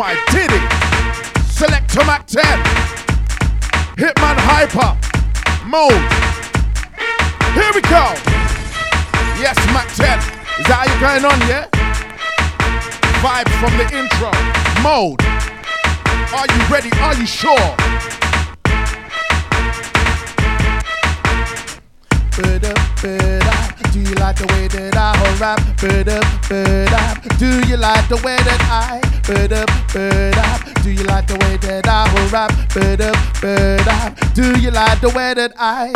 my titty. Selector Mac 10, Hitman Hyper, Mold. Here we go. Yes, Mac 10. Is that how you're going on, yeah? Vibes from the intro. Mold. Are you ready? Are you sure? Do you like the way that I rap? Do you like the way that I do you like the way that I rap? Do you like the way that I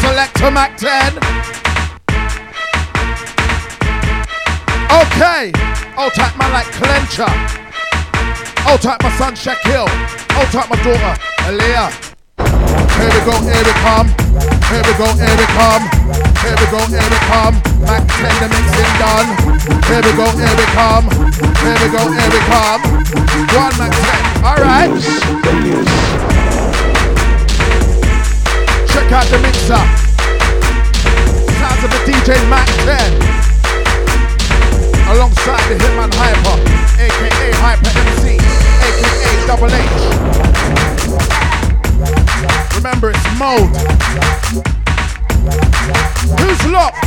select a Mac 10? Okay, I'll type my like clencher. I'll type my son Shaquille. I'll type my daughter Aaliyah. Here we go, here we come. Here we go, here we come. Here we go, here we come. Mac 10, the mixing done. Here we go, here we come. Here we go, here we come. One Mac 10, alright. Check out the mixer. Sounds of the DJ Mac 10. Alongside the Hitman Hyper, aka Hyper MC, aka Double H. Remember, it's Mold. Who's locked?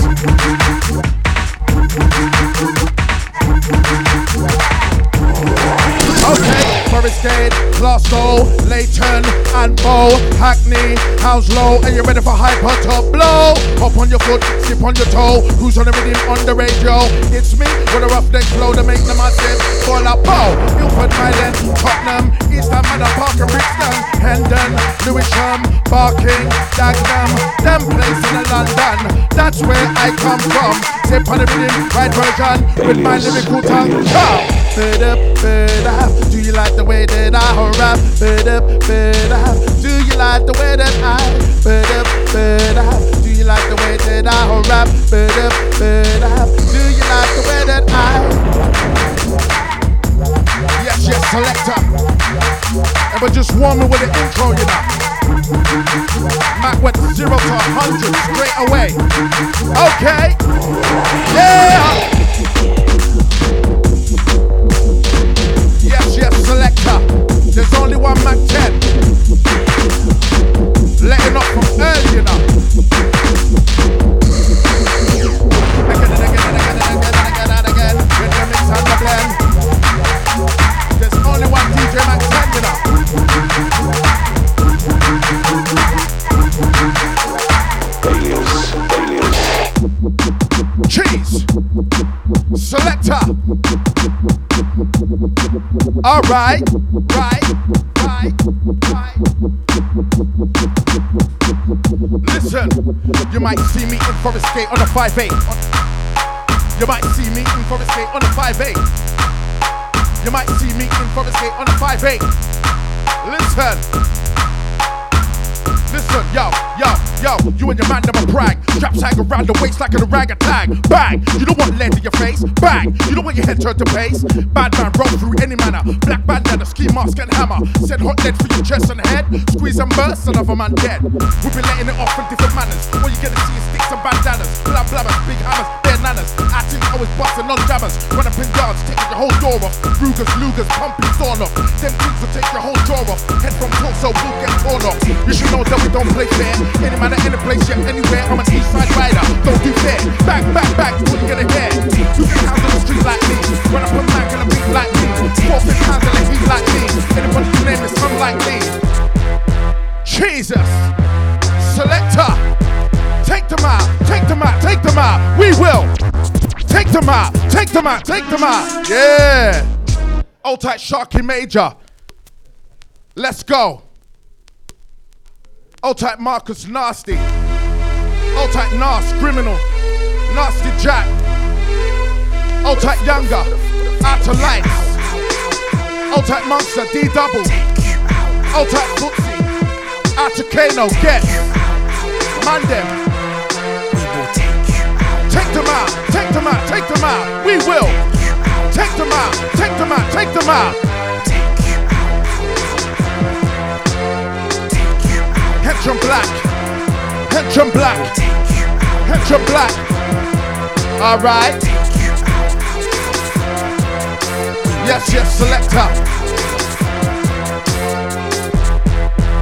Okay, Forest Gate, Glasgow, Leighton, and Bow, Hackney, House Low, and you're ready for Hyper to blow. Hop on your foot, skip on your toe, who's on the rhythm on the radio? It's me, with a rough neck flow to make the massive fall up. Bow, Ilford, Ireland, Tottenham, Eastern Park and Brixton, Hendon, Lewisham, Barking, Dagnam, them place in London. That's where I come from. Tip on the rhythm, right version, with my lyrical tongue. Come! Do you like the way that I rap? Do you like the way that I? Do you like the way that I rap? Do you like the way that I? Yes, yes, selector. And but just warm me with the intro, you know. Mac went 0 to 100 straight away. Okay. Yeah. Yes, yes, selector. There's only one Mac 10. Letting up from early, you know. Again and again and again and again and again and again. With the mix and the blend. There's only one DJ Mac 10. Cheese selector. All right. Listen, you might see me in Forest Gate on a 5-8. You might see me in Forest Gate on a 5-8. You might see me in Forest Gate on a 5-8. Listen, listen, yo, you and your man never brag. Straps hang around the waist like a rag tag. Bang, you don't want lead in your face. Bang, you don't want your head turned to paste. Bad man rolls through any manner. Black bandana, ski mask and hammer. Send hot lead through your chest and head. Squeeze and burst, another man dead. We'll be letting it off in different manners. All you get to see is sticks and bandanas. Blab blabbers, big hammers, bare nanas. I think I was busting on jammers. Run up in yards, taking your whole door off. Rugers, pumping thorn off. Them things will take your whole jaw off. Head from talk, so we'll get torn off. You should know that we don't play fair. Any man at any place, yeah, anywhere. I'm an east side rider, don't do fair. Back, what you gonna get? 2 pounds on the street like me. When I put Mac on a beat like me. 4 pounds on the beat like me. Anybody whose name is unlikely. Jesus. Selector. Take them out, take them out, take them out. We will. Take them out, take them out, take them out. Yeah. Old tight Sharky Major. Let's go. Old tight Marcus Nasty. Old tight Nasty Criminal. Nasty Jack. Old tight Younger. Out to lights. Old tight Monster D double. Old tight Bootsy. Out to Kano. Get. Man them. Take them out. Take them out. Take them out. We will. Take them out. Take them out. Take them out. Hentrum Black, Hentrum Black, Hentrum Black. All right. Yes, selector.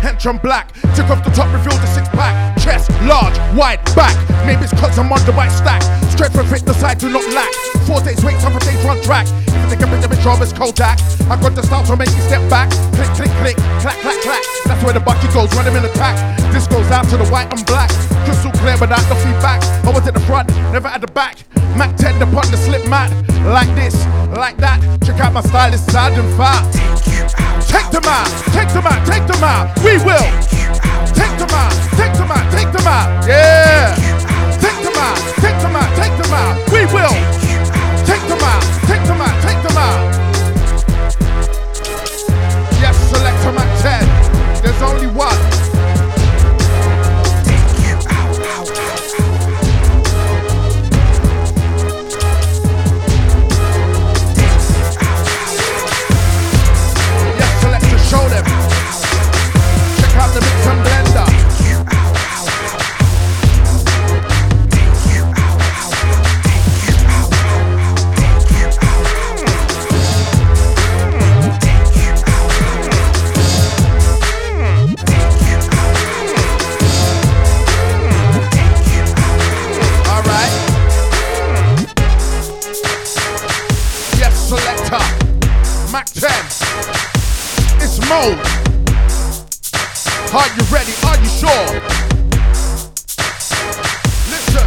Hentrum Black. Took off the top, revealed the six-pack. Chest, large, wide, back. Maybe it's cause I'm under my stack. Straight from fit, decide to not lack. 4 days wait, 7 days on track. If they can make the bitch of it's Kodak. I got the style to make you step back. Click, click, click, clack, clack, clack. That's where the bucket goes, run him in attack. This goes out to the white and black. Crystal clear without the feedback. I was at the front, never at the back. Mac 10 upon the slip mat. Like this, like that. Check out my style, it's sad and fat. Take them out, take them out, take them out. We will. Take them out, take them out, take them out. Yeah. Take them out, take them out, take them out. We will. Take them out, take them out, take them out. Yes, select a Mac 10. There's only one. Mold. Are you ready? Are you sure? Listen,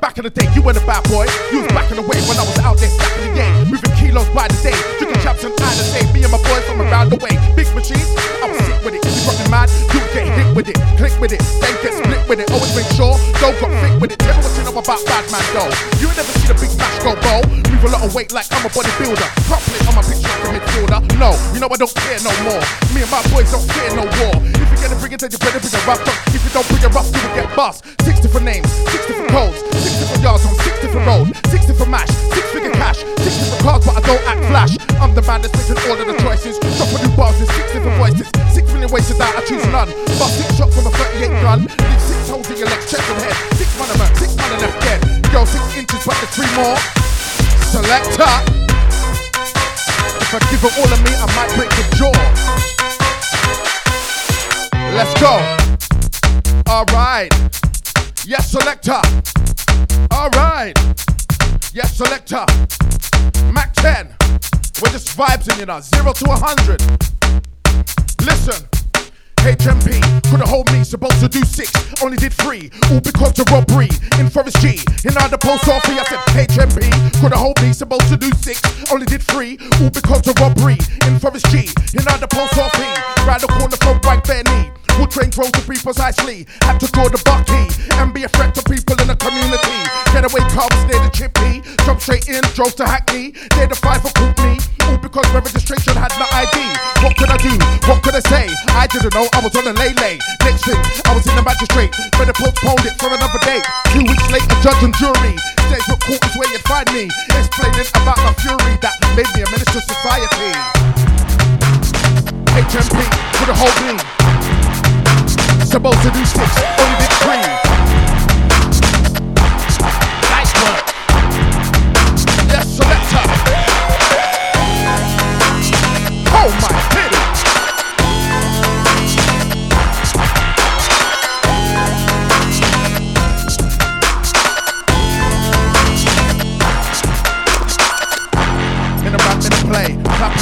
back in the day, you were the bad boy. You was back in the way when I was out there back in the game. Moving kilos by the day, drinking chaps and I the day. Me and my boys from around the way. Big machines, I was sick with it. If you rockin' mad, you get hit with it. Click with it, then get split with it. Always make sure, don't got thick with it. Tell me what you know about bad man though. You ain't never seen a big match go roll. Move a lot of weight like I'm a bodybuilder. Properly on my picture like a midfielder. No, you know I don't care no more. Me and my boys don't care no war. If you're gonna bring it, then you better bring a rough up. If you don't bring a rough, you will get bust. 6 different names, 6 different codes, 6 different yards on 6 different road, 6 different mash, 6 figure cash, 6 different cars, but I don't act flash. I'm the man that's making all of the choices. Dropping new bars with 6 different voices, 6 million ways to die. I choose none. But 6 shots from a 38 gun. Leave 6 holes in your legs, chest and head. 6 man a man, 6 man left dead. Girl, 6 inches, but there's 3 more. Selector. If I give it all of me, I might break your jaw. Let's go. Alright. Yes, selector. Alright. Yes, selector. Mac 10. We're just vibes in, you know. 0 to 100. Listen. HMP, couldn't hold me, supposed to do 6, only did 3, all because of robbery, in Forest G, in the post office, I said HMP, couldn't hold me, supposed to do 6, only did 3, all because of robbery, in Forest G, in the post office, round the corner from right bare knee, wood train drove to be precisely, had to draw the bucky, and be a threat to people in the community, getaway cops near the chippy, jump straight in, drove to Hackney, near the 5 for Coopney, all because my registration had no ID, what could I do, what could I say, I didn't know, I was on a lay-lay. Next thing, I was in the magistrate. But they postponed it for another day. 2 weeks later, a judge and jury. States were court is where you'd find me. Explaining about my fury that made me a menace to society. HMP, for the whole me. Supposed to do 6, only did 3. Nice work. Yes, selector. Oh my goodness.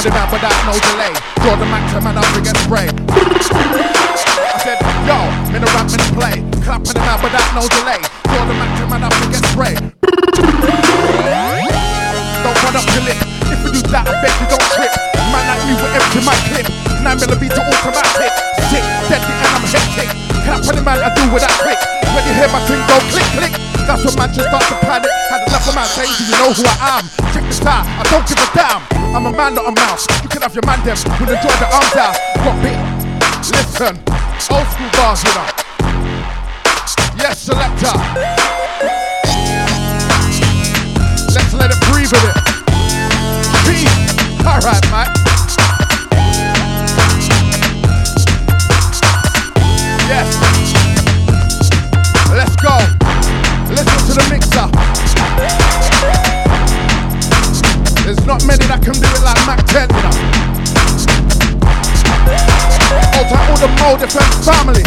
Put it out without no delay. Draw the Mac Ten man up and get spray. I said, yo, in a rap and play. Clapping it out without no delay. Draw the Mac Ten man up and get spray. Don't run up your lip. If you do that, I bet you don't trip. Man like me will empty my clip. 9mm automatic. Sick, deadly, and I'm hectic. Clapping the man I do with that click. When you hear my thing go click, click. That's when man just starts to panic. Had enough of my saying, do you know who I am? Check this out, I don't give a damn. I'm a man, not a mouse. You can have your man them, we'll enjoy the arms out. Drop it, listen. Old school bars, you know. Yes, selector. Let's let it breathe in it. Peace. Alright, mate. Yes. Let's go. Listen to the mixer. There's not many that can do it like Mac the Mold Defence family.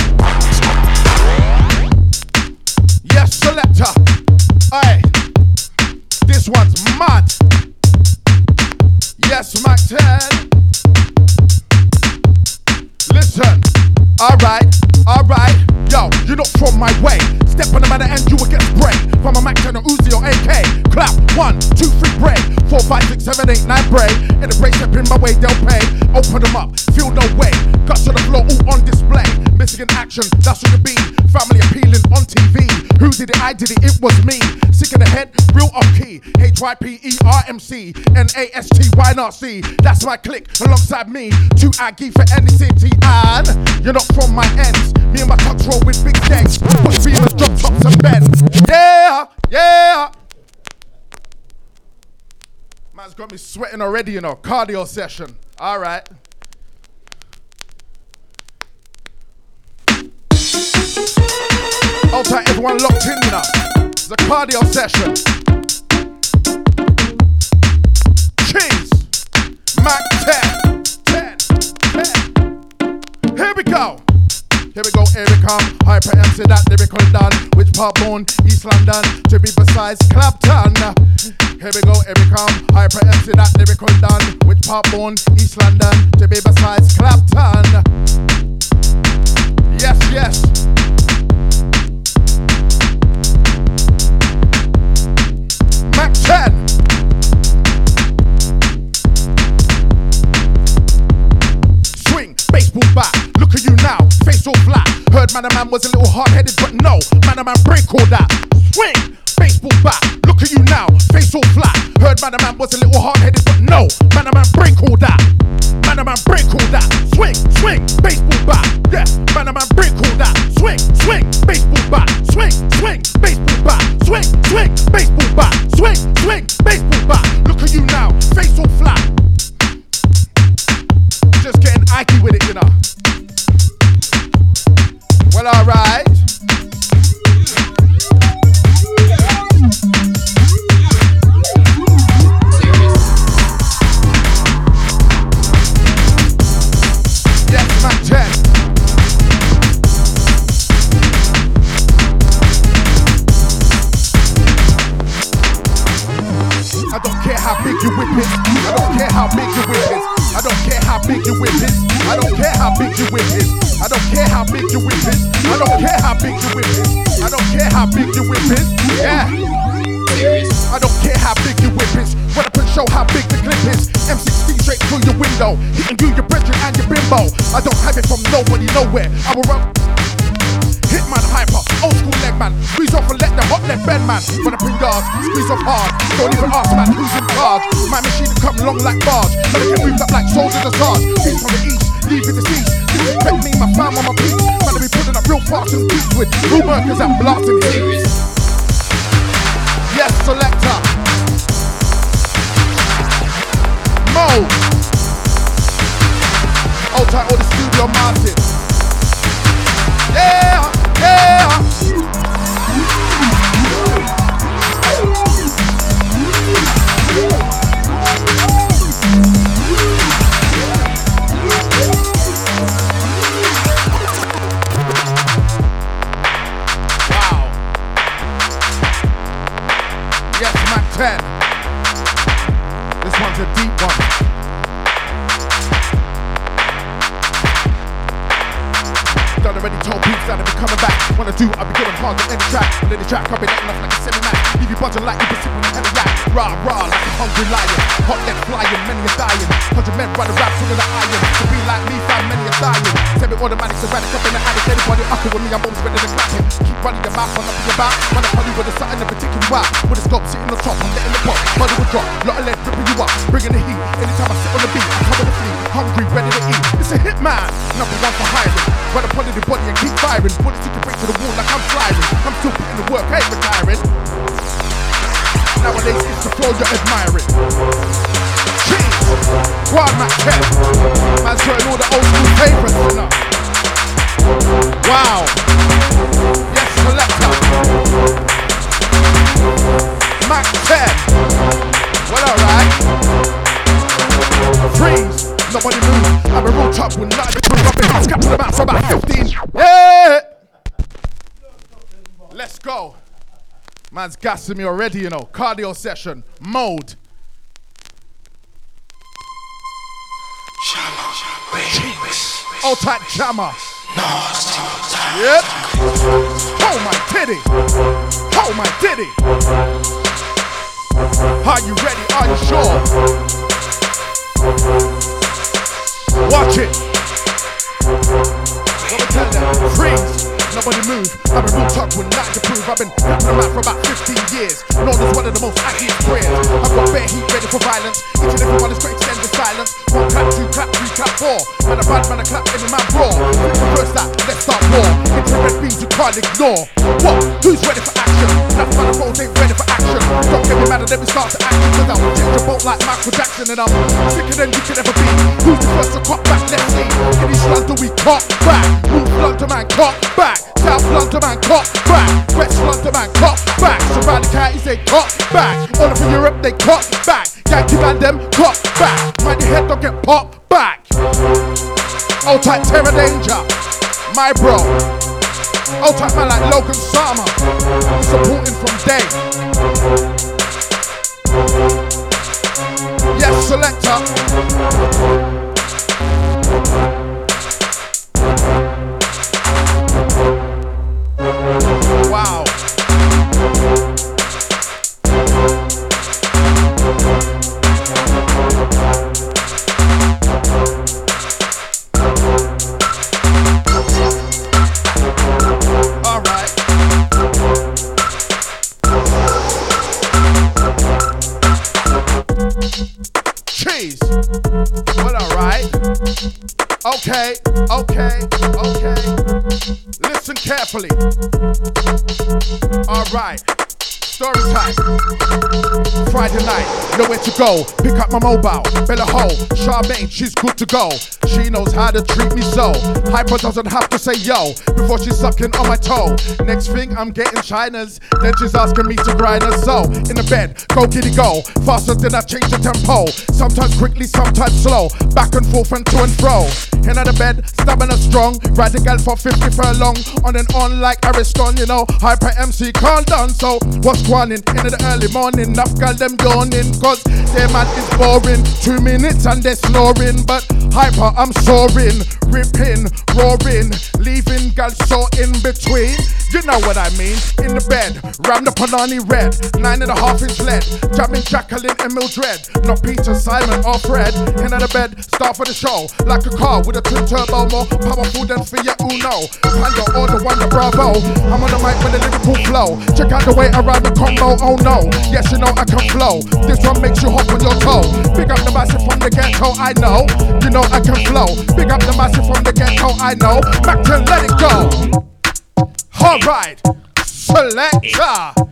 Yes, selector. Aye. This one's mad. Yes, Mac Ten. Listen. Alright. Yo, you're not from my way. Step on the matter and you will get sprayed. From a Mac Ten, Uzi or AK. Clap, 1, 2, 3, break. 4, 5, 6, 7, 8, 9, break. In the break, step in my way, they'll pay. Open them up, feel no way. Guts to the floor, all on display. Missing in action, that's what it be. Family appealing on TV. Who did it? I did it, it was me. Sick in the head, real off key. HYPERMC, NASTYNRC. That's my clique, alongside me. 2 Aggie for any city. And you're not from my ends. Me and my tucks roll with big gangs. Push femurs, drop tops and bends. Yeah. Man's got me sweating already, you know. Cardio session. All right. All tight, everyone locked in, you know. It's a cardio session. Cheese. Mac 10. Here we go. Here we come, Hyper MC, that lyrical done. Which part born, East London, to be precise, Clapton. Here we come, Hyper MC, that lyrical done. Which part born, East London, to be precise, Clapton. Yes. Mac 10. Baseball bat, look at you now, face all flat. Heard man a man was a little hard-headed, but no, man a man break all that. Swing, baseball bat, look at you now, face all flat. Heard man a man was a little hard-headed, but no, man a man break all that. Man a man break all that. Swing, baseball bat. Yeah, man a man break all that. Swing, baseball bat. Swing, baseball bat. Swing, baseball bat. Swing, baseball bat. Look at you now, face all flat. Just getting icky with it, you know. Well, alright. Yes, Mac 10. I don't care how big you whip it. I don't care how big you whip it. I don't care how big you whip it. I don't care how big you whip it. I don't care how big you whip it. I don't care how big you whip it. I don't care how big you whip it. Yeah. I don't care how big you whip it. Run up and show how big the clip is. M16 straight through your window. Hitting you, your brethren and your bimbo. I don't have it from nobody, nowhere. I will run. Hitman Hyper, old school leg man. Squeeze off and let the hot left bend man. Run up in yards, squeeze off hard. Don't even ask man who's in charge. My machine will come long like bars. But I can move up like souls in the stars. Peace from the east, leave it deceased. Disrespect me, my fam on my peace. Man, I be putting up real fast and beats with real murkers and blasting it. Yes, selector. Mold. Old tight or the studio mounted. Yeah. Wow. Yes, Mac 10. This one's a deep one. Done already told peeps that I be coming back. When I do, I be going hard on any track. On any track, I'll be letting off like a semi-max. Leave you budging like you can sit on the head of yak. Rah, like a hungry lion. Hot lead flying, many are dying. 100 men by the rap, swinging the iron. To be like me, find many are dying. Semi-automatic, erratic, up in the attic. Anybody up with me, I'm always ready to clap him. Keep running your mouth, I'm up in your back. Run up on you with a something in particular whack. With a scope sitting on top, I'm letting the pop. Body will drop, lot of lead ripping you up. Bringing the heat, anytime I sit on the beat. I'm coming to flee, hungry, ready to eat. It's a hitman, number one for hiring. Run upon the body and keep firing. Bullets you can break to the wall like I'm firing. I'm still putting the work, I ain't retiring. Nowadays it's the flow you're admiring. Cheese! Wild Mac 10. Man's turning all the old school favorites enough. Wow. Yes, selector. Mac 10. Well, alright. Freeze. Nobody move. I'm a real tough one. Not a good rubbish. scraps them out for about 15. Yeah. Let's go. Man's gassing me already, you know. Cardio session. Mold. All type jammer. Yep. Oh my titty. Oh my titty. Are you ready? Are you sure? Watch it. What tell them? Freeze. Nobody move. I've been real tough with not to prove. I've been tapping them out for about 15 years. Known as one of the most active prayers. I've got bare heat ready for violence. Each and every one is quick to end the silence. One clap, two clap, three clap, four. Man a bad man a clap, every man brawl. Let's reverse that, let's start war. It's the red beans you can't ignore. What? Who's ready for action? That man of foes ain't ready for action. Don't get me mad and then we start to act. Cause I'll take your boat like Michael Jackson. And I'm sicker than you could ever be. Who's the first to cop back? Let's see. In East London we cop back. Move London man, cop back. South London man, cop back. West London man, cop back. Surrounding counties, they cop back. All over Europe, they cop back. Yankee man, them cop back. Mind your head, don't get popped back. Old type terror danger, my bro. Old type man like Logan Sama, supporting from day. Yes, selector. Wow. Okay, okay, okay. Listen carefully. Alright. Story time. Friday night, nowhere to go. Pick up my mobile, Bella Ho, Charmaine, she's good to go. She knows how to treat me so. Hyper doesn't have to say yo before she's sucking on my toe. Next thing, I'm getting Chinas. Then she's asking me to grind her so. In the bed, go kitty go. Faster than I've changed the tempo. Sometimes quickly, sometimes slow. Back and forth and to and fro. In the bed, stabbing her strong. Radical for 50 furlong. On and on like Ariston, you know. Hyper MC can't dance so. What's going in the early morning? Enough girl them yawning. Cause their man is boring. 2 minutes and they're snoring. But Hyper, I'm soaring, ripping, roaring, leaving gal sort in between. You know what I mean. In the bed, ram the Panani red, 9.5 inch lead, jamming Jacqueline and Mildred, not Peter, Simon or Fred. In the bed, start for the show, like a car with a twin turbo, more powerful than Fiat Uno, Panda or the Wonder Bravo. I'm on the mic with a Liverpool flow. Check out the way I ride the combo. Oh no, yes you know I can flow. This one makes you hop on your toe. Pick up the massive from the ghetto. I know, you know I can flow. Big up the massive from the ghetto, I know. Mac Ten, let it go. Alright, selector.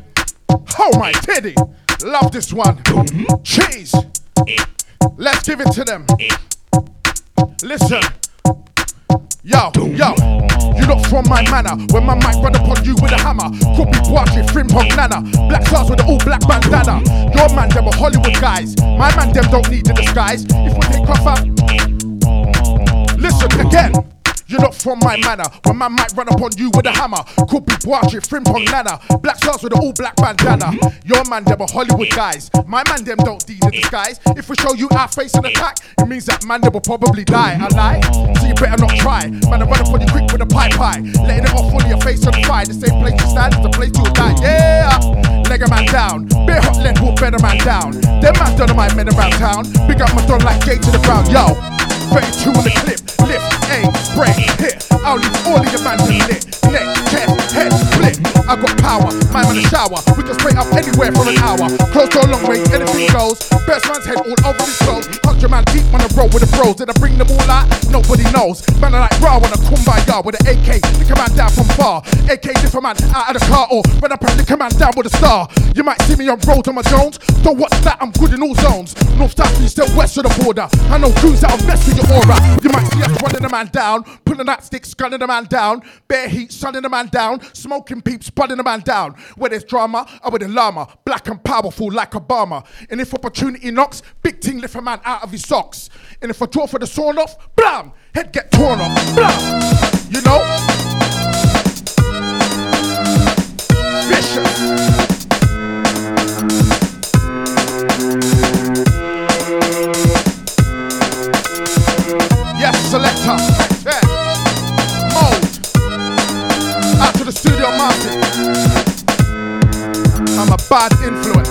Oh my titty, love this one. Cheese, let's give it to them. Listen, yo, yo, you look from my manor. When my mic run upon you with a hammer, could be watching Frimpong Nana. Black stars with the all black bandana. Your man, them are Hollywood guys. My man, them don't need the disguise. If we take off up. Listen again, you're not from my manor. When my mic run upon you with a hammer, could be Boache, Frimpong Nana. Black stars with an all black bandana. Your man them are Hollywood guys. My man them don't need the disguise. If we show you our face in attack, it means that man them will probably die. I lie, so you better not try. Man I run upon you quick with a pie. Letting it off on your face and fry. The same place you stand is the place you'll die. Yeah! Leg a man down, bare hot lead will better man down. Them man done my men around town. Big up my dog like Jay to the ground, yo. 32 in the clip, lift, aim, break, hit. I'll leave all of your man to lit. Neck, chest, head, split. I got power, my man in the shower. We can spray up anywhere for an hour. Close to a long way, anything goes. Best man's head all over his clothes. Punch your man deep on the road with the bros. Did I bring them all out? Nobody knows. Man I like raw on a kumbaya with an AK. Lick a man down from far. AK lift a man out of the car or run up and lick a man down with a star. You might see me on road on my Jones. Don't watch that, I'm good in all zones. North, south, east, and west of the border. I know crews that'll mess with your aura. You might see us running a man down, pulling that stick, sculling a man down, bare heat, sunning a man down, smoking peeps, budding a man down. Where there's drama, I'm with a llama, black and powerful like Obama. And if opportunity knocks, big ting lift a man out of his socks. And if I draw for the sawn off, blam, head get torn off, blam. You know? Vicious. Yes, selector, Mac 10, Mold, out to the studio mountain. I'm a bad influence.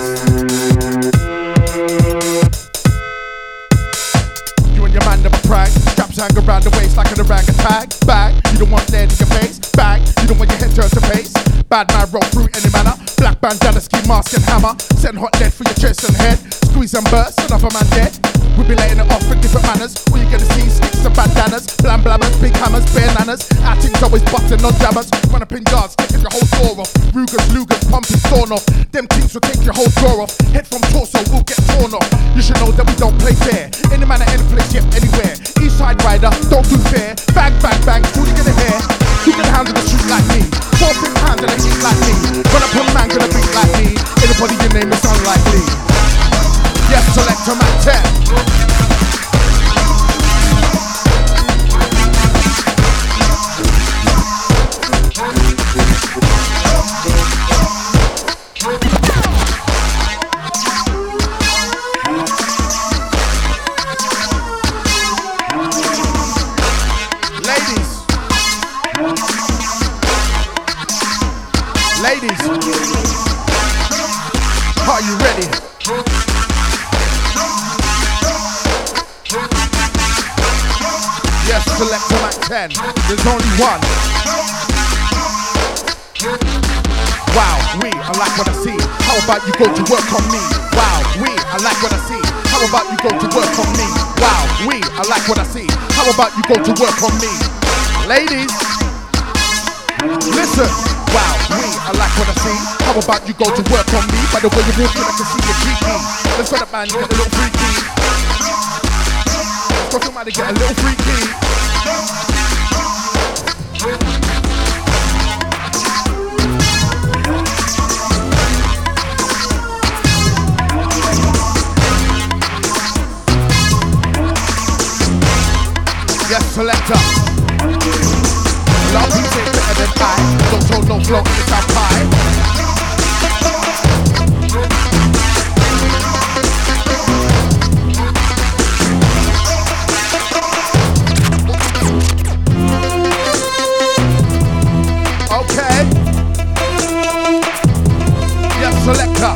You and your man never pride. Hang around the waist like an orangutan. Bang, you don't want lead in your face. Bang, you don't want your head turned to face. Bad man roll through any manner. Black bandana, ski mask and hammer. Send hot lead for your chest and head. Squeeze and burst, another man dead. We'll be laying it off in different manners. All you're gonna see is sticks and bandanas. Blam blammers, big hammers, bare nanas. Acting's always busting on jammers. Run up in guards, taking your whole door off. Rugers, lugers, pumping, thorn off. Them things will take your whole door off. Head from torso, we'll get torn off. You should know that we don't play fair. Any manner, any place, yep, anywhere. East side rider, don't do fair. Bang, bang, bang, who you gonna hear? You can handle the shoot like me. 4 feet hand and they eat like me. Run up on man, gonna beat like me. Anybody you name is unlikely. Yes, selector Mac 10. Ladies, are you ready? Yes, selector Mac 10. There's only one. Wow, we, I like what I see. How about you go to work on me? Wow, we, I like what I see. How about you go to work on me? Wow, we, I like what I see. How about you go to work on me? Ladies, listen. Wow, we, I like what I see. How about you go to work on me? By the way you walk, I can see your cheeky. Let's run up, man, you get a little freaky. Let's go for man, you get a little freaky. Yes, selector. Love you, say better than I. Don't hold no flow in the top five. Okay. Yes, selector.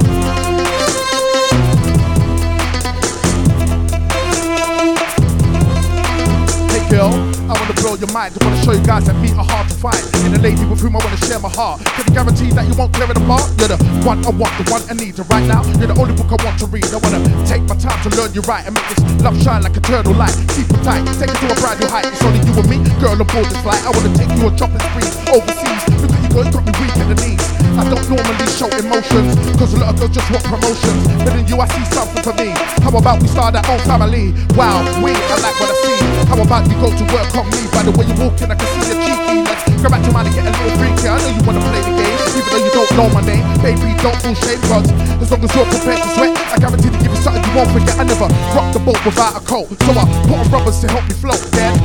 Hey girl, I wanna blow your mind. I wanna show you guys that me are hard to find. And the lady with whom I wanna share my heart. Can I guarantee that you won't clear it apart? You're the one I want, the one I need. And right now, you're the only book I want to read. I wanna take my time to learn you right and make this love shine like a turtle light. Keep it tight, take it to a bridal height. It's only you and me, girl, on board this flight. I wanna take you on chocolate spree overseas. Look at you girl, you got me weak in the knees. I don't normally show emotions, cause a lot of girls just want promotions. But in you I see something for me. How about we start our own family? Wow, we, I like what I see. How about you go to work on me? By the way you walk in, I can see your cheeky. Grab out your mind and get a little freaky. I know you wanna play the game, even though you don't know my name. Baby, don't feel shame, cause as long as you're prepared to sweat, I guarantee to give you something you won't forget. I never rock the boat without a coat, so I put on rubbers to help me float. Then,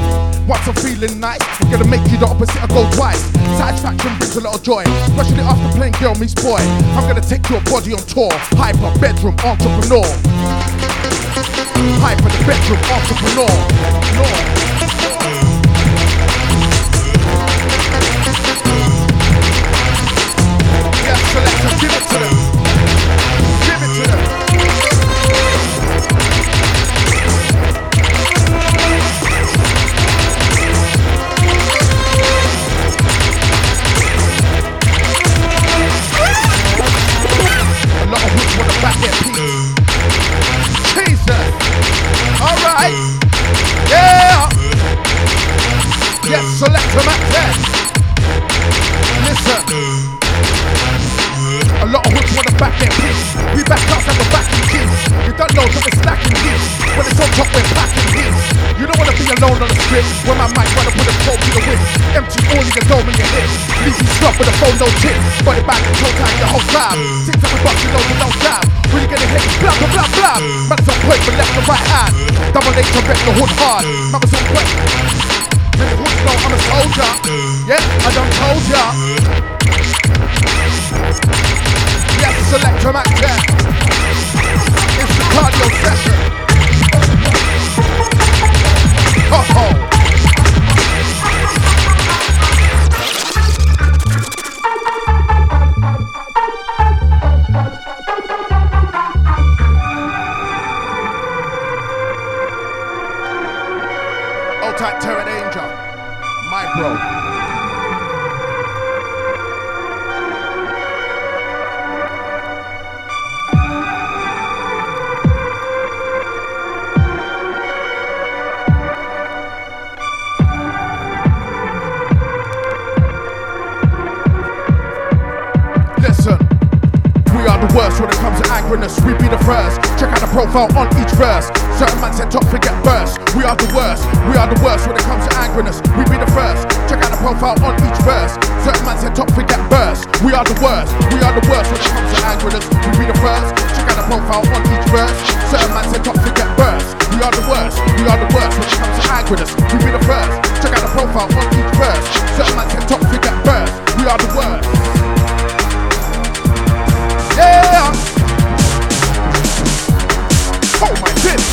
once I'm feeling nice, I'm gonna make you the opposite, I go twice. Satisfaction brings a lot of joy, especially after playing girl meets boy. I'm gonna take your body on tour. Hyper, bedroom entrepreneur. Hyper, the bedroom entrepreneur. Selector, give it to them. Give it to them. A lot of people wanna back their piece. Jesus. Alright. Yeah. Yes, selector Mac 10. Listen. A lot of hooks back their kids. We back outside the basket kids. You don't know that we're slacking this. When it's on top we're passing this. You don't wanna be alone on the strip. When my mic wanna put a coke in the whip. Empty all in the dome in your hips. Leave you struck with a phone no tip. But it back control time the whole time. Six of the bucks you know you don't time. When you get a hit, blah blah blah blah. Man's on point from left to right hand. Double H on the hood hard. Mama's on point. Then the hood go, I'm a soldier. Yeah, I done told ya. Yes, select from Mac Ten. It's the cardio session. Ho ho. Old type Terran Angel, my bro. Worst when it comes to angriness, we be the first. Check out the profile on each verse. Certain man said top forget burst. We are the worst. We are the worst when it comes to angriness. We be the first. Check out the profile on each verse. Certain man said top forget burst. We are the worst. We are the worst when it comes to angriness. We be the first. Check out the profile on each verse. Certain man said top forget burst. We are the worst. We are the worst when it comes to angriness. We be the first. Check out the profile on each verse. Certain man said top forget burst. We are the worst. Yeah. Oh my goodness.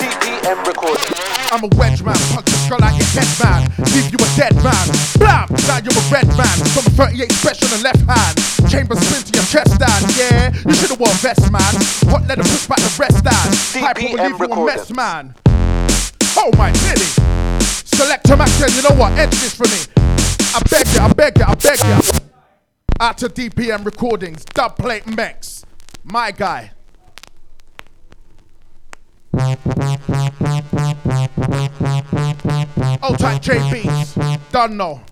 D.P.M. Recordings. I'm a wedge man, punch your skull out your head man. Leave you a dead man. Blam! Now you're a red man. From a 38 special on the left hand. Chamber spin to your chest down, yeah. You should've worn vest man. Hot leather push back the rest down. Hyper will leave you a mess man. Oh my goodness. Select to Mac 10, you know what? Edge this for me. I beg ya, I beg ya, I beg ya. Out to D.P.M. Recordings, Dub Plate Max, my guy. Old time JBs, don't know.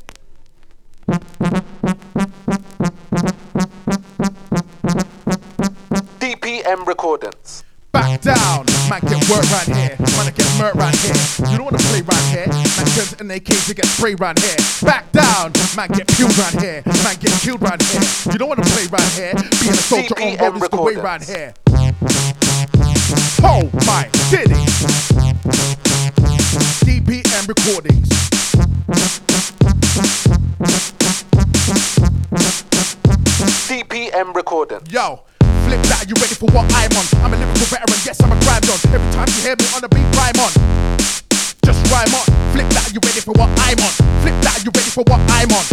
D.P.M. Recordings. Back down, man get work right here, man get murk right here. You don't wanna play right here, man turns NAK to get sprayed right here. Back down, man get peeled right here, man get killed right here. You don't wanna play right here, being a soldier on road is the way right here. Oh my city, D.P.M. Recordings. D.P.M. Recordings. Yo. Flip that, you ready for what I'm on? I'm a lyrical veteran, yes I'm a grime don. Every time you hear me on the beat, rhyme on. Just rhyme on. Flip that, you ready for what I'm on? Flip that, you ready for what I'm on?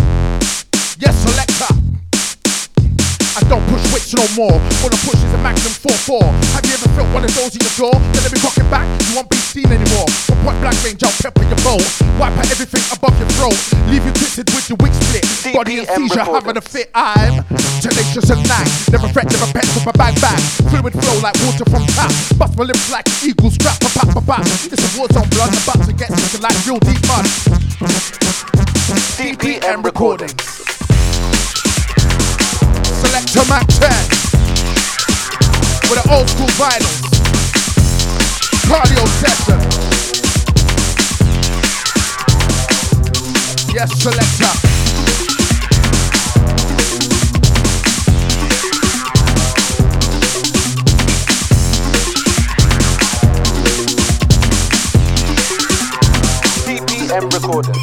Yes, selector. I don't push wicks no more. All I push is a Magnum 4-4. Have you ever felt one of those in your door? Then let me rock it back, you won't be seen anymore. From point blank range, I'll pepper your bowl. Wipe out everything above your throat. Leave you twisted with your wig split. Body and seizure, having a fit. I'm tenacious and nag. Never fret, never pet with my bang. Fluid flow like water from tap. Bust my lips like an eagle strap. Pa-pa-pa-pa. It's a war zone blood, I'm about to get sick like real deep mud. D.P.M. Recordings. Selector Mac 10 with an old school vinyl cardio session. Yes, selector. D.P.M. Recording.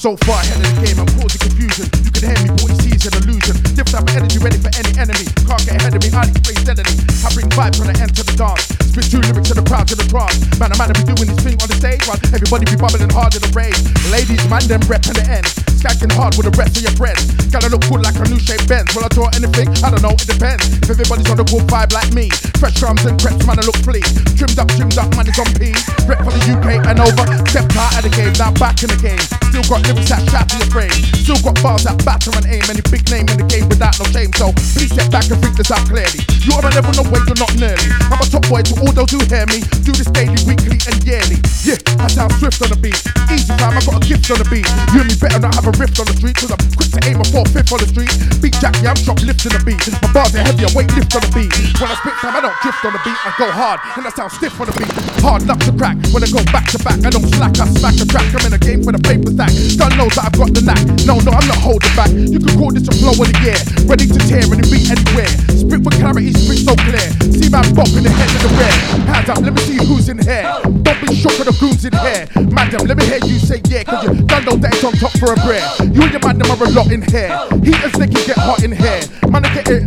So far ahead of the game, I'm causing confusion. You can hear me, boy, sees an illusion. Different type of energy, ready for any enemy. Can't get ahead of me, I display steadily. I bring vibes when I enter the dance. Spit two lyrics to the crowd, to the trance. Man, I be doing this thing on the stage, right? Everybody be bubbling hard in the rage. Ladies, man, them repping the end. stacking hard with the rest of your friends. Gotta look cool like a new shape Benz. Will I draw anything? I don't know, it depends. If everybody's on the good vibe like me, fresh drums and preps, man, I look flea. Trimmed up, man, it's on peas. Rep for the UK and over. Stepped out of the game, now back in the game. Still got lyrics that shatter your frame. Still got bars that batter and aim. Any big name in the game without no shame. So please step back and think this out clearly. You are a level, no way, you're not nearly. I'm a top boy to all those who hear me. Do this daily, weekly and yearly. Yeah, I sound swift on the beat. Easy time, I got a gift on the beat. You and me better not have a rift on the street, cause I'm quick to aim a 4/5 on the street. Beat Jack, yeah, I'm drop lifting the beat. My bars are heavy, I weight lift on the beat. When I spit time, I don't drift on the beat. I go hard, and I sound stiff on the beat. Hard luck to crack, when I go back to back. I don't slack, I smack a track. I'm in a game for the paper stack. God knows that I've got the knack. No, I'm not holding back. You can call this a flow of the year. Ready to tear any beat anywhere. Spit with clarity, spit so clear. See man bop in the head of the rear. Hands up, let me see who's in here. Don't be shook for the grooms in here. Madam, let me hear you say yeah, cause you don't know that it's on top for a prayer. You and your madam are a lot in here. Heat and slick, you get hot in here. Man, I get it.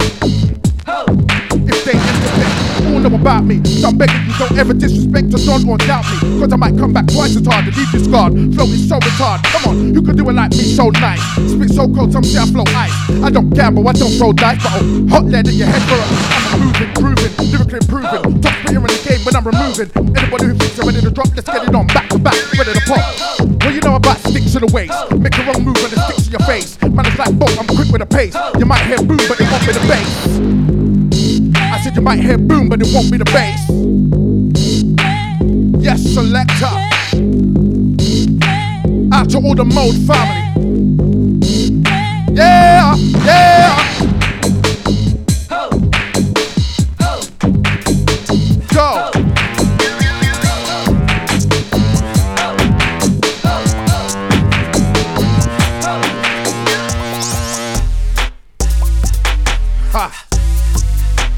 If they intercept, all know about me. So I'm begging you, don't ever disrespect or don't or doubt me. Cause I might come back twice as hard and leave you scarred. Flow is so retarded, come on, you can do it like me, so nice. Spit so cold, some say I flow ice. I don't gamble, I don't throw dice. But oh, hot lead in your head for a moving, grooving, lyrically improving. Top player in the game when I'm removing. Anybody who thinks they're ready to drop, let's get it on. Back to back, ready to pop. Well, you know about sticks to the waist. Make the wrong move and it sticks to your face. Man, it's like both, I'm quick with a pace. You might hear boom, but it won't be the bass. I said you might hear boom, but it won't be the bass. Yes, selector. Out to all the Mold family. Yeah, yeah.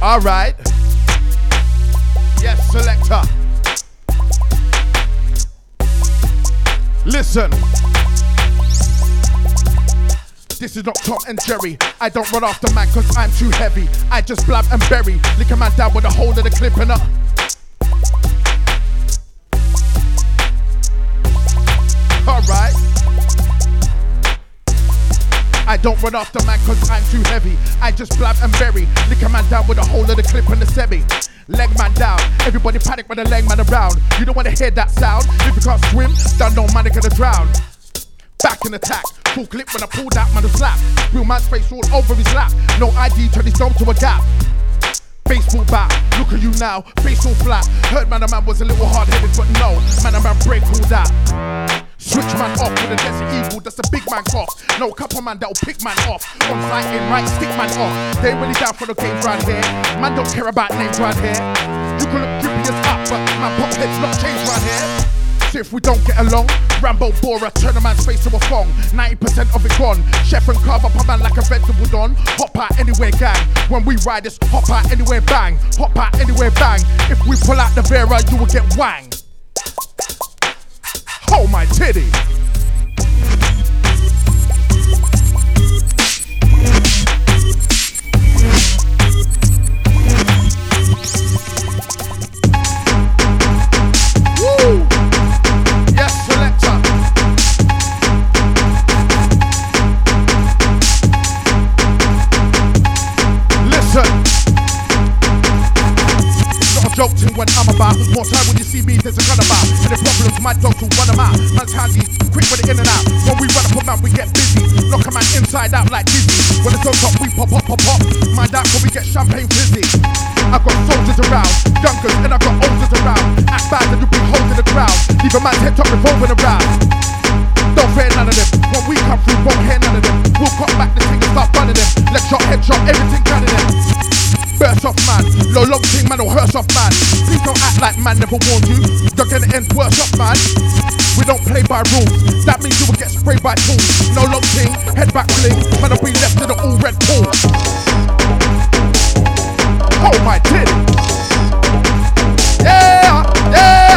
Alright. Yes, selector. Listen. This is not Tom and Jerry. I don't run after man cause I'm too heavy. I just blab and bury. Lick a man down with a hole in the clip and up. Alright. I don't run after man cause I'm too heavy. I just blab and bury. Lick a man down with a hole in the clip and the semi. Leg man down. Everybody panic when the leg man around. You don't wanna hear that sound. If you can't swim, then no man is gonna drown. Back in attack. Full clip when I pulled out man a slap. Real man's face all over his lap. No ID, turn his dome to a gap. Baseball bat, look at you now, face all flat. Heard man a man was a little hard-headed, but no, man a man break all that. Switch man off with a desert evil, that's a big man cough. No couple man that'll pick man off. On sight in might stick man off. They really down for the game round here. Man don't care about names round here. You can look drippy as up, but my pop head's not changed round here. If we don't get along, Rambo Bora, turn a man's face to a thong. 90% of it gone. Chef and carve up a man like a vegetable don. Hop out anywhere gang. When we ride this, hop out anywhere bang. Hop out anywhere bang. If we pull out the Vera, you will get wang. Oh my titty. When I'm about, more time when you see me, there's a gun about. And the problems, my dogs will run them out. Man's handy, quick with it in and out. When we run up a man, we get busy. Knock a man inside out like dizzy. When it's on top, we pop, pop, pop, pop. Mind out when we get champagne fizzy. I've got soldiers around, youngers, and I've got olders around. Act bad and you'll be holding the crowd. Leave a man's head top revolving around. Don't fear none of them. When we come through, won't hear none of them. We'll cut back the thing and start running them. Leg shot, head shot, everything kind of them. Burst off man, low long thing man or hearse off man. Please don't act like man never warned you. You're gonna end worse off man. We don't play by rules. That means you will get sprayed by tools. No long thing, head back bling. Man will be left in the all red pool. Oh my titty. Yeah, yeah.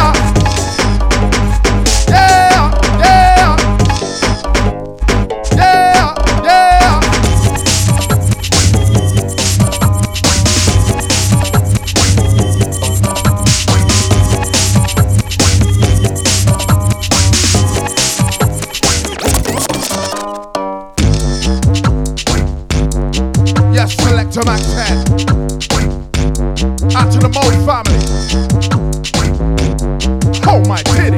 Yeah, yeah. Yeah, yeah. to Mac Ten. Out to the Mold family. Oh my titty.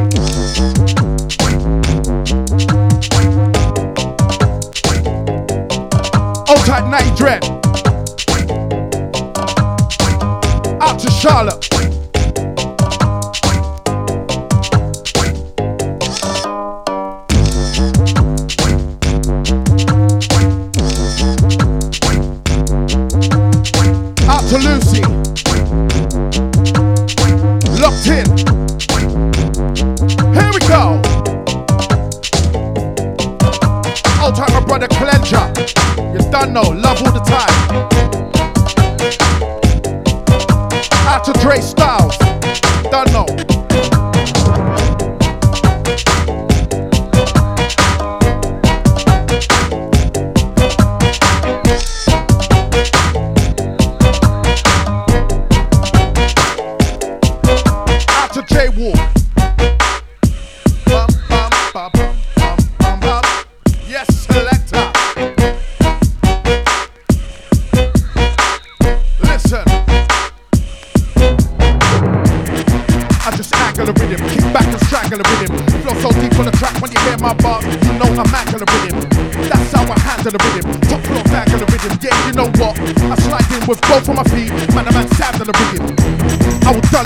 Old type Natty Dread. Out to Charlotte.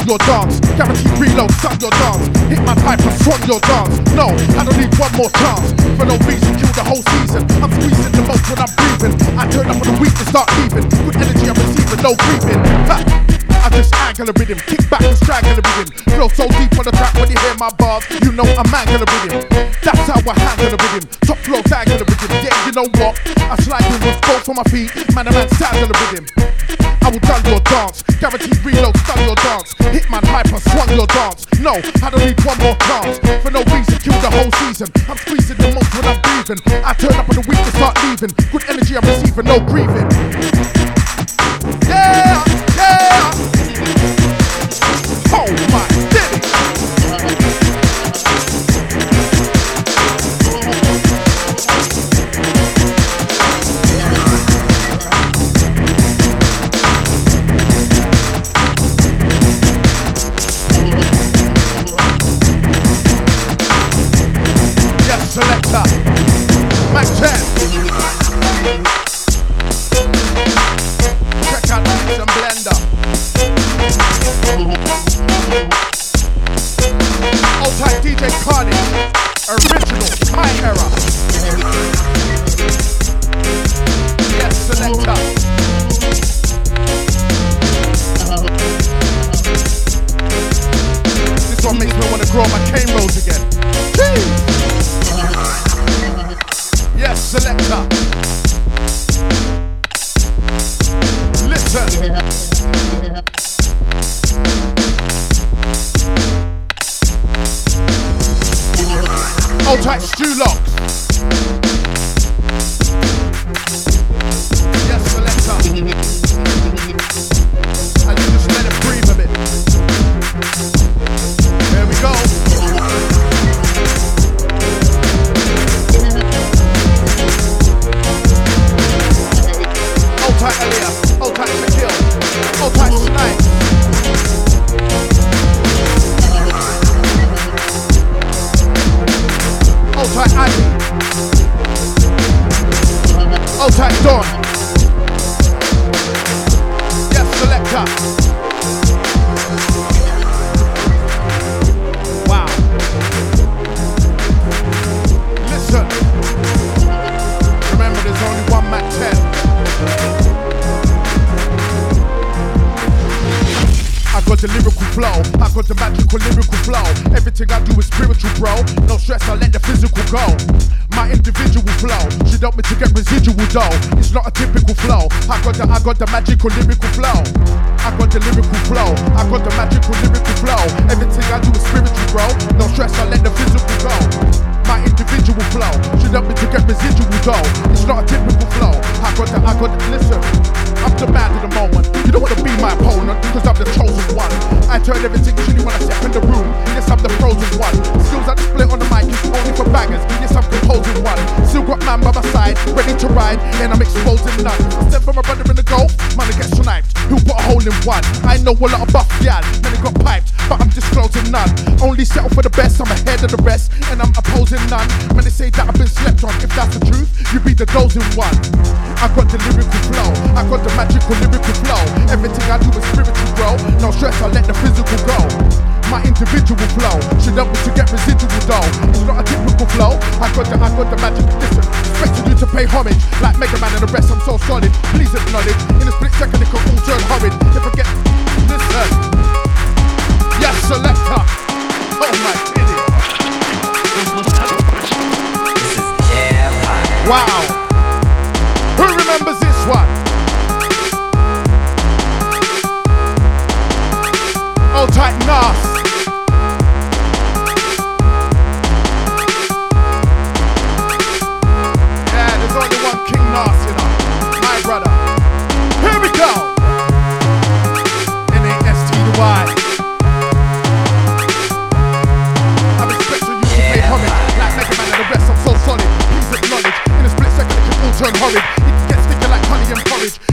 Your dance, guaranteed reload, suck your dance. Hitman Hyper, swung your dance. No, I don't need one more chance. For no reason, kill the whole season. I'm squeezing the most when I'm breathing. I turn up on the week and start leaving. Good energy I'm receiving, no creeping. I just angle the rhythm, kick back and strangle the rhythm. Flow so deep on the track when you hear my bars, you know I'm angle the rhythm. That's how I handle the rhythm. Top flow, tangle the rhythm. Yeah, you know what? I slide in with both on my feet. Man, a man, tangle the rhythm. I will done your dance, guaranteed reload, stun your dance. Hitman Hyper, swung your dance. No, I don't need one more chance. For no reason, kill the whole season. I'm squeezing the most when I'm breathing. I turn up on the week and start leaving. Good energy I'm receiving, no grieving. Yeah, yeah. Oh my goodness. I got the, listen, I'm demanding the moment. You don't want to be my opponent, because I'm the chosen one. I turn everything shitty when I step in the room. Yes, I'm the frozen one. Skills I display on the mic is only for bangers. Yes, I'm composing one. Still got man by my side, ready to ride, and I'm exposing none. I step for my brother in the goal, man, I get sniped. Who put a hole in one? I know a lot of buff gal, many got piped, but I'm disclosing none. Only settle for the best, I'm ahead of the rest, and I'm opposing none. When they say that I've been slept on, if that's the truth, you be the dozing one. I got the lyrical flow, I got the magical lyrical flow. Everything I do is spiritual, bro. No stress, I let the physical go. My individual flow should help me to get residual though. It's not a typical flow. I got the magic. Listen, expecting you to pay homage like Mega Man and the rest. I'm so solid. Please acknowledge. In a split second, it can all turn horrid. If I get listen, yes, selector. Oh my goodness. Wow. Who remembers this one? Old tight Nas. Yeah, there's only one King Nas, you know. My brother. Here we go. N-A-S-T-Y. I'm expecting you to pay homage. Like Mega Man and the rest, I'm so solid. Please acknowledge. In a split second, it can all turn horrid.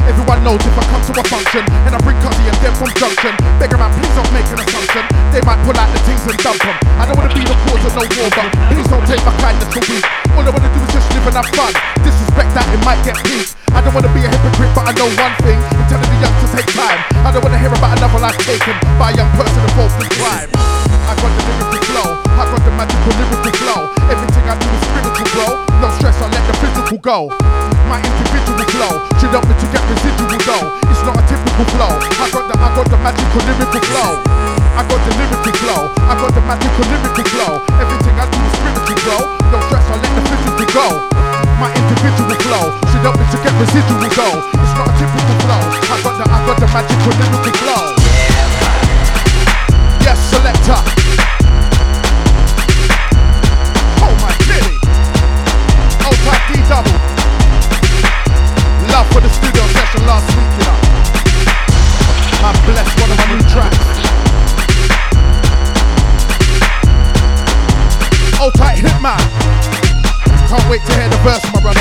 Everyone knows if I come to a function and I bring Cuddy and them from Junction. Beggar man, please don't make an assumption. They might pull out the things and dump them. I don't want to be the cause of no war, but please don't take my kindness for weak. All I want to do is just live and have fun. Disrespect that, it might get peace. I don't want to be a hypocrite, but I know one thing. I'm telling the young to take time. I don't want to hear about another life taken by a young person involved in crime. I got the lyrical flow, I got the magical lyrical flow. Everything I do is spiritual, bro. No stress, I let the physical go. My individual flow should help me to get residual though. It's not a typical flow. I got the magical lyrical flow. I got the lyrical flow. I got the magical lyrical flow. Everything I do is spiritual, bro. No stress, I let the physical go. My individual flow should help me to get residual though. It's not a typical flow. I got the magical lyrical flow. Yes, selector. Oh my city. Oh type D double. Love for the studio session last week, you know. I'm blessed one of my new tracks. Old tight Hitman. Can't wait to hear the verse, my brother.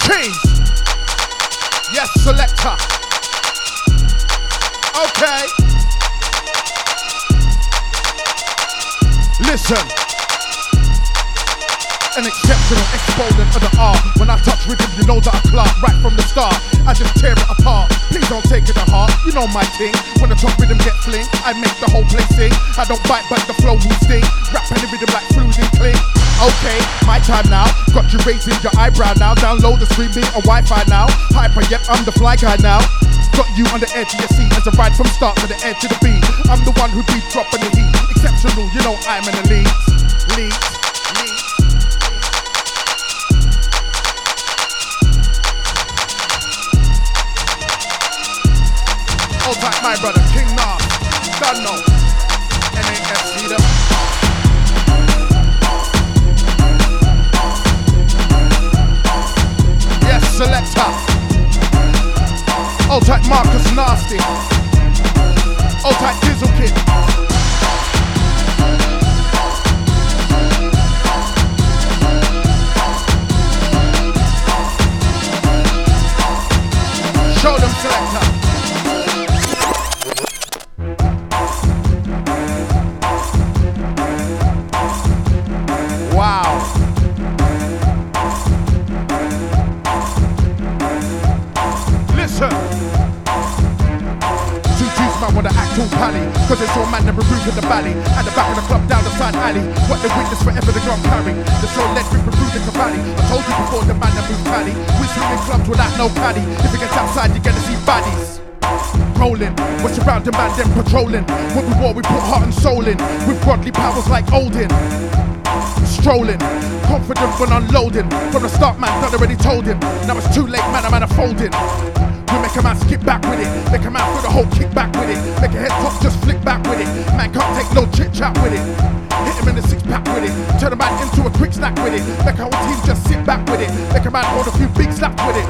Cheese. Yes, selector. Okay. Listen. An exceptional exponent of the art. When I touch rhythm, you know that I clock right from the start. I just tear it apart. Please don't take it to heart. You know my thing. When the top rhythm get fling, I make the whole place sing. I don't bite, but the flow will sting. Rapping the rhythm like fluid and cling. Okay, my time now. Got you raising your eyebrow now. Download the streaming on Wi-Fi now. Hyper, yep, I'm the fly guy now. Got you on the edge of your seat as I ride from start to the edge of the beat. I'm the one who be dropping the heat. Exceptional, you know I'm in the lead. Old like my brother, King Nas, Kano, N.A.S. leader. Yes, selector. Old like Marcus Nasty. Old like Dizzle Kid. Show them, selector. Cause it's all man never rude in the valley. At the back of the club down the side alley. What the witness wherever the gun carry. The show led with rude in the valley. I told you before the man that moves paddy. We swing in clubs without no paddy. If it gets outside you're gonna see baddies rolling. We're surrounding man then patrolling. When we war we put heart and soul in. With godly powers like Odin. Strolling, confident when unloading. From the start man, done already told him. Now it's too late man, I'm manifolding. We make a man skip back with it. Make a man put a whole kick back with it. Make a head toss, just flick back with it. Man can't take no chit chat with it. Hit him in the six pack with it. Turn a man into a quick snack with it. Make our whole team just sit back with it. Make a man hold a few big slaps with it.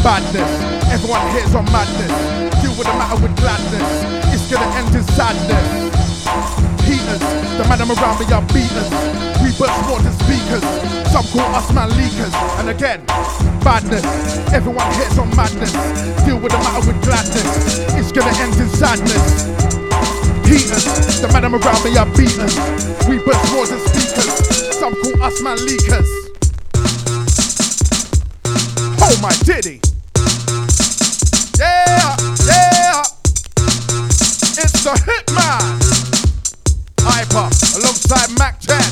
Badness, everyone here's on madness. Deal with the matter with gladness. It's gonna end in sadness. Heaters, the man around me are beaters. We burst more than speakers. Some call us man leakers. And again, badness. Everyone hits on madness. Deal with the matter with gladness. It's gonna end in sadness. Heaters, the man around me are beaters. We burst more than speakers. Some call us man leakers. Oh my diddy. Yeah, yeah. It's the Hitman. Hyper alongside Mac Ten.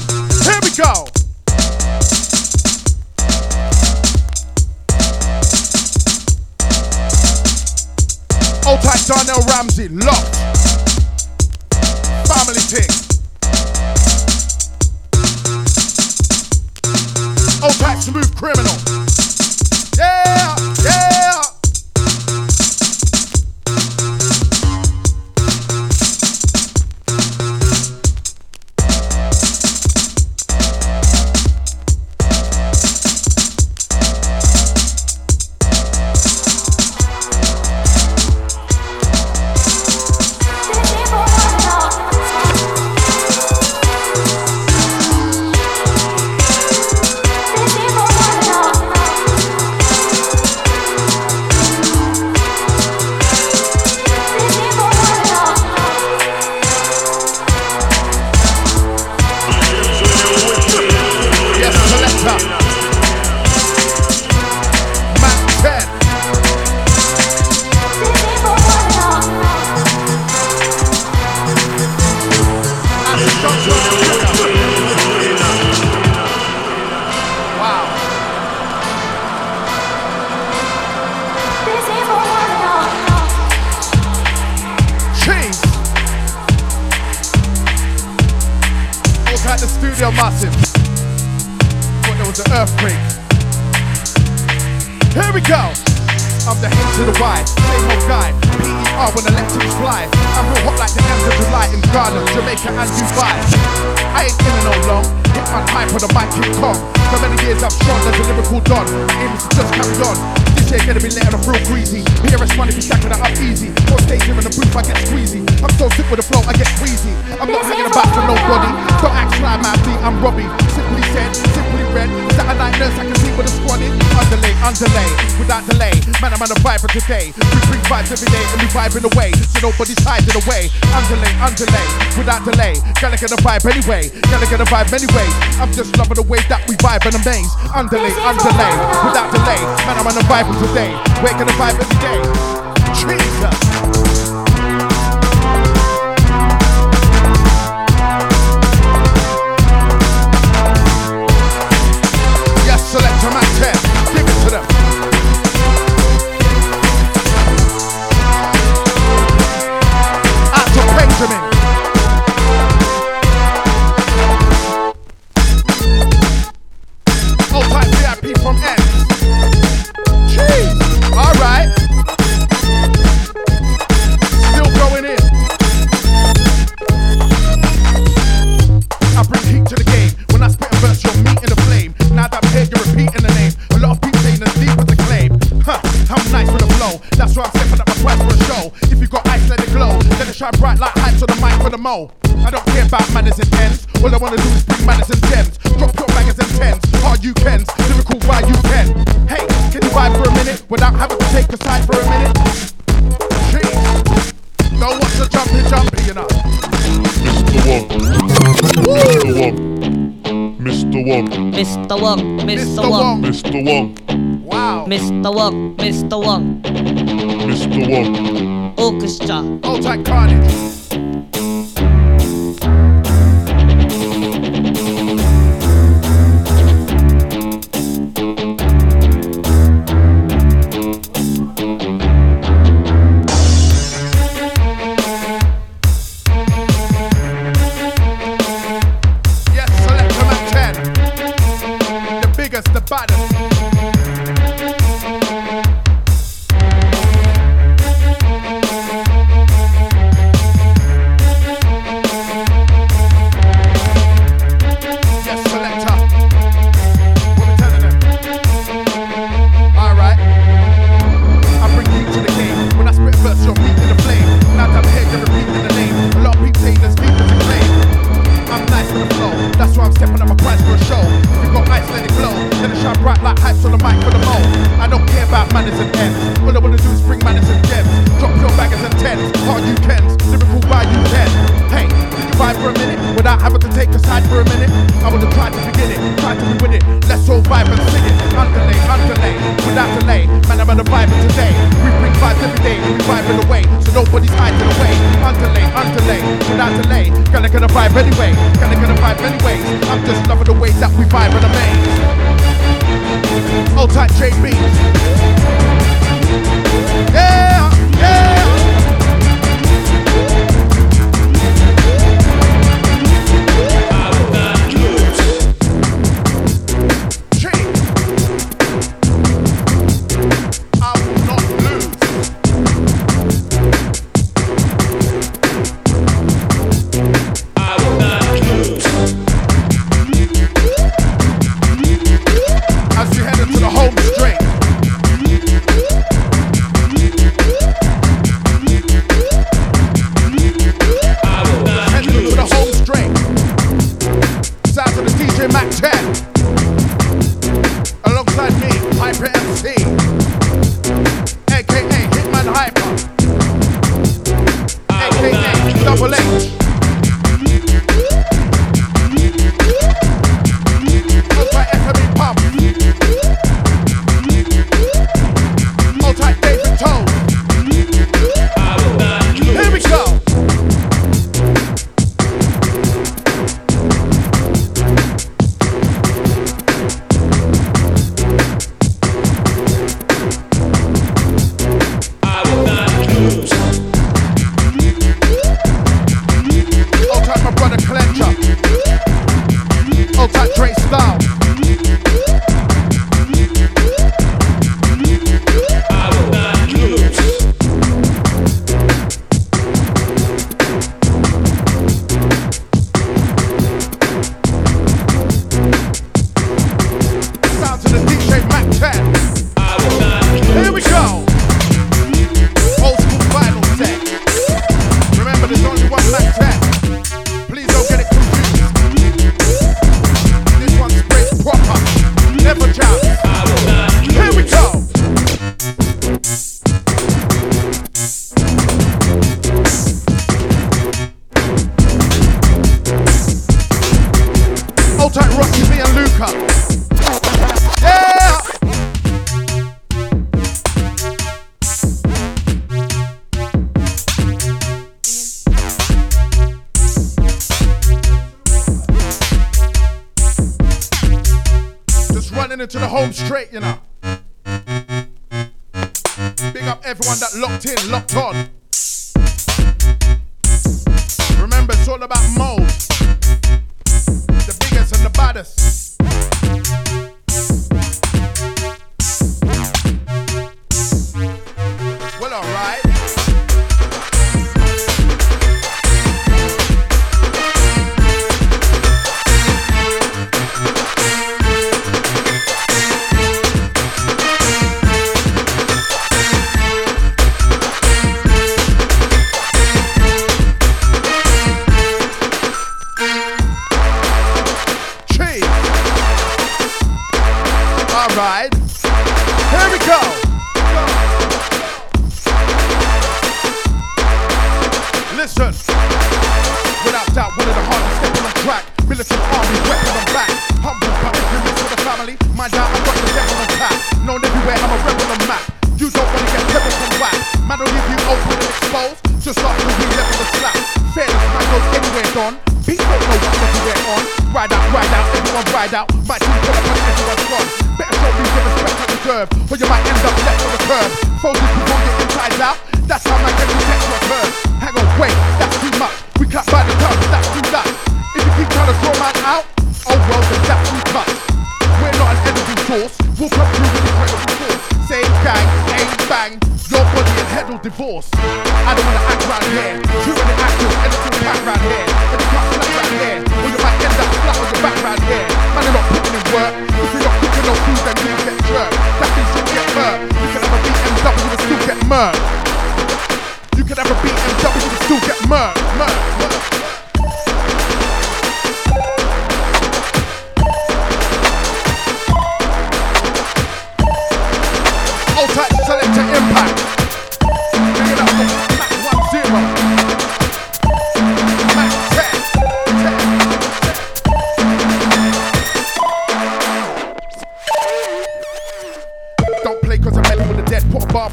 Here we go. Old type Darnell Ramsey locked. Family thing. Old type Smooth Criminal. Yeah, yeah. Today. We bring vibes every day and we vibing away, so nobody's hiding away. Underlay, without delay. Gotta get a vibe anyway, gotta get a vibe anyway. I'm just loving the way that we vibe and amaze. Underlay, without delay. Man, I'm on a vibe today. We're gonna vibe every day. Jesus. I don't care about manners and ends. All I wanna do is bring manners and gems. Drop your bangers and tens. Hard you cans, lyrical why you can. Hey, can you vibe for a minute without having to take a side for a minute? Jeez. No what's a jumpy, you know. Mr. Wong. Wow. Mr. Wong. Orchestra. Old tight carnage. The baddest. comfortable with it. Let's all vibe and sing it. Underlay, without delay. Man, I'm on the vibe today. We bring vibes every day, we vibing away, so nobody's hiding away. Underlay, without delay. Gonna vibe anyway, gonna vibe anyways. I'm just loving the ways that we vibe and amaze. Old type JB. Yeah, yeah.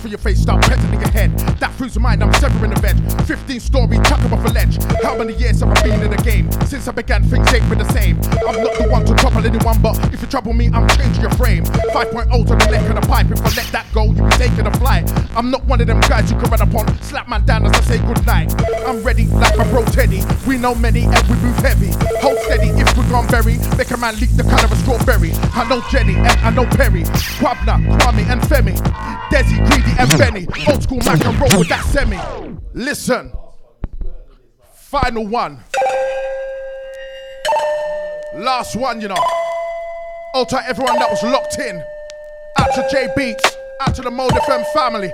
for your face, start petting in your head. That fruit's mine, I'm severing the veg. 15-story, chuck him off a ledge. How many years have I been in the game? Since I began, things ain't been the same. I'm not the one to topple anyone, but if you trouble me, I'm changing your frame. 5.0 to the neck of the pipe. If I let that go, you be taking a flight. I'm not one of them guys you can run upon. Slap man down as I say goodnight. I'm ready like my bro Teddy. We know many and we move heavy. Hold steady if we're gone berry. Make a man leak the colour of a strawberry. I know Jenny and I know Perry. Quabna, Kwame and Femi. Desi, Greedy and Benny. Old school Mac and roll with that semi. Listen. Final one. Last one, you know. All tight, everyone that was locked in. Out to J Beats. Out to the Mold FM family.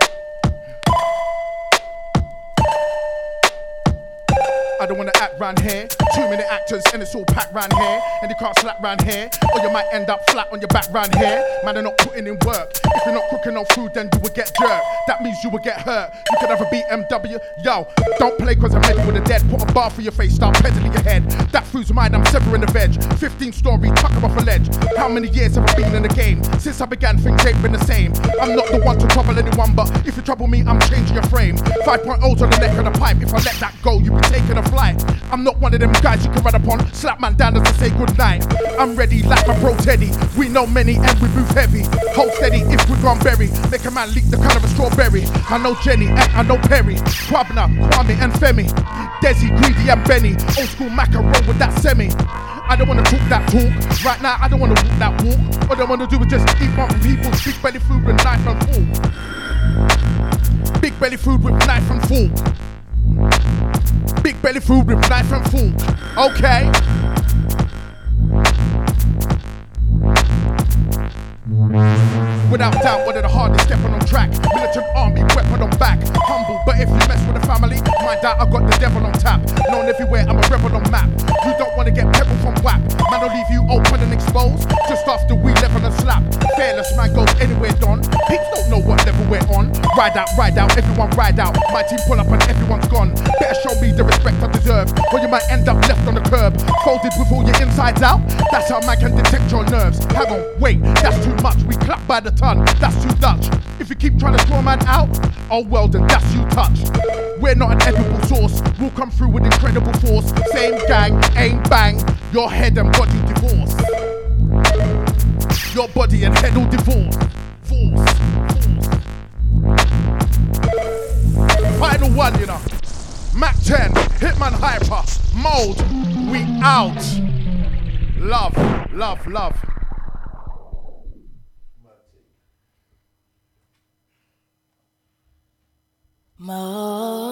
I don't wanna act round here. Too many actors and it's all packed round here. And you can't slap round here, or you might end up flat on your back round here. Man, they're not putting in work. If you're not cooking no food, then you will get jerked. That means you will get hurt. You could have a BMW. Yo, don't play cause I'm heading with the dead. Put a bar for your face, start peddling your head. That food's mine, I'm severing the veg. 15-story, tuck him off a ledge. How many years have I been in the game? Since I began, things ain't been the same. I'm not the one to trouble anyone, but if you trouble me, I'm changing your frame. 5.0 to the neck of the pipe. If I let that go, you be taking a flight. I'm not one of them guys you can run upon. Slap man down as I say goodnight. I'm ready like my bro Teddy. We know many and we move heavy. Hold steady if we're gone berry. Make a man leak the colour of a strawberry. I know Jenny and I know Perry. Quabna, Kwame and Femi. Desi, Greedy and Benny. Old school macaron with that semi. I don't wanna talk that talk. Right now I don't wanna walk that walk. All I wanna do is just eat up people. Big belly food with knife and fork. Big belly food with knife and fork. Big belly food with knife and fork. Okay. Without doubt, one of the hardest step on track. Militant army, weapon on back. Humble, but if you mess with the family, mind out, I got the devil on tap. Known everywhere, I'm a rebel on map. You don't wanna get pebble from whack. Man, I'll leave you open and exposed. Just after we level and slap. Fearless man goes anywhere done. Peeps don't know what level we're on. Ride out, everyone ride out. My team pull up and everyone's gone. Better show me the respect I deserve, or you might end up left on the curb. Folded with all your insides out. That's how man can detect your nerves. Hang on, wait, that's too much. We clap by the ton, that's too Dutch. If you keep trying to throw a man out, oh well then that's you touch. We're not an edible source. We'll come through with incredible force. Same gang, aim bang. Your head and body divorce. Your body and head all divorce. Force. Final one, you know. Mac 10, Hitman Hyper, Mold, we out. Love, love, love. More.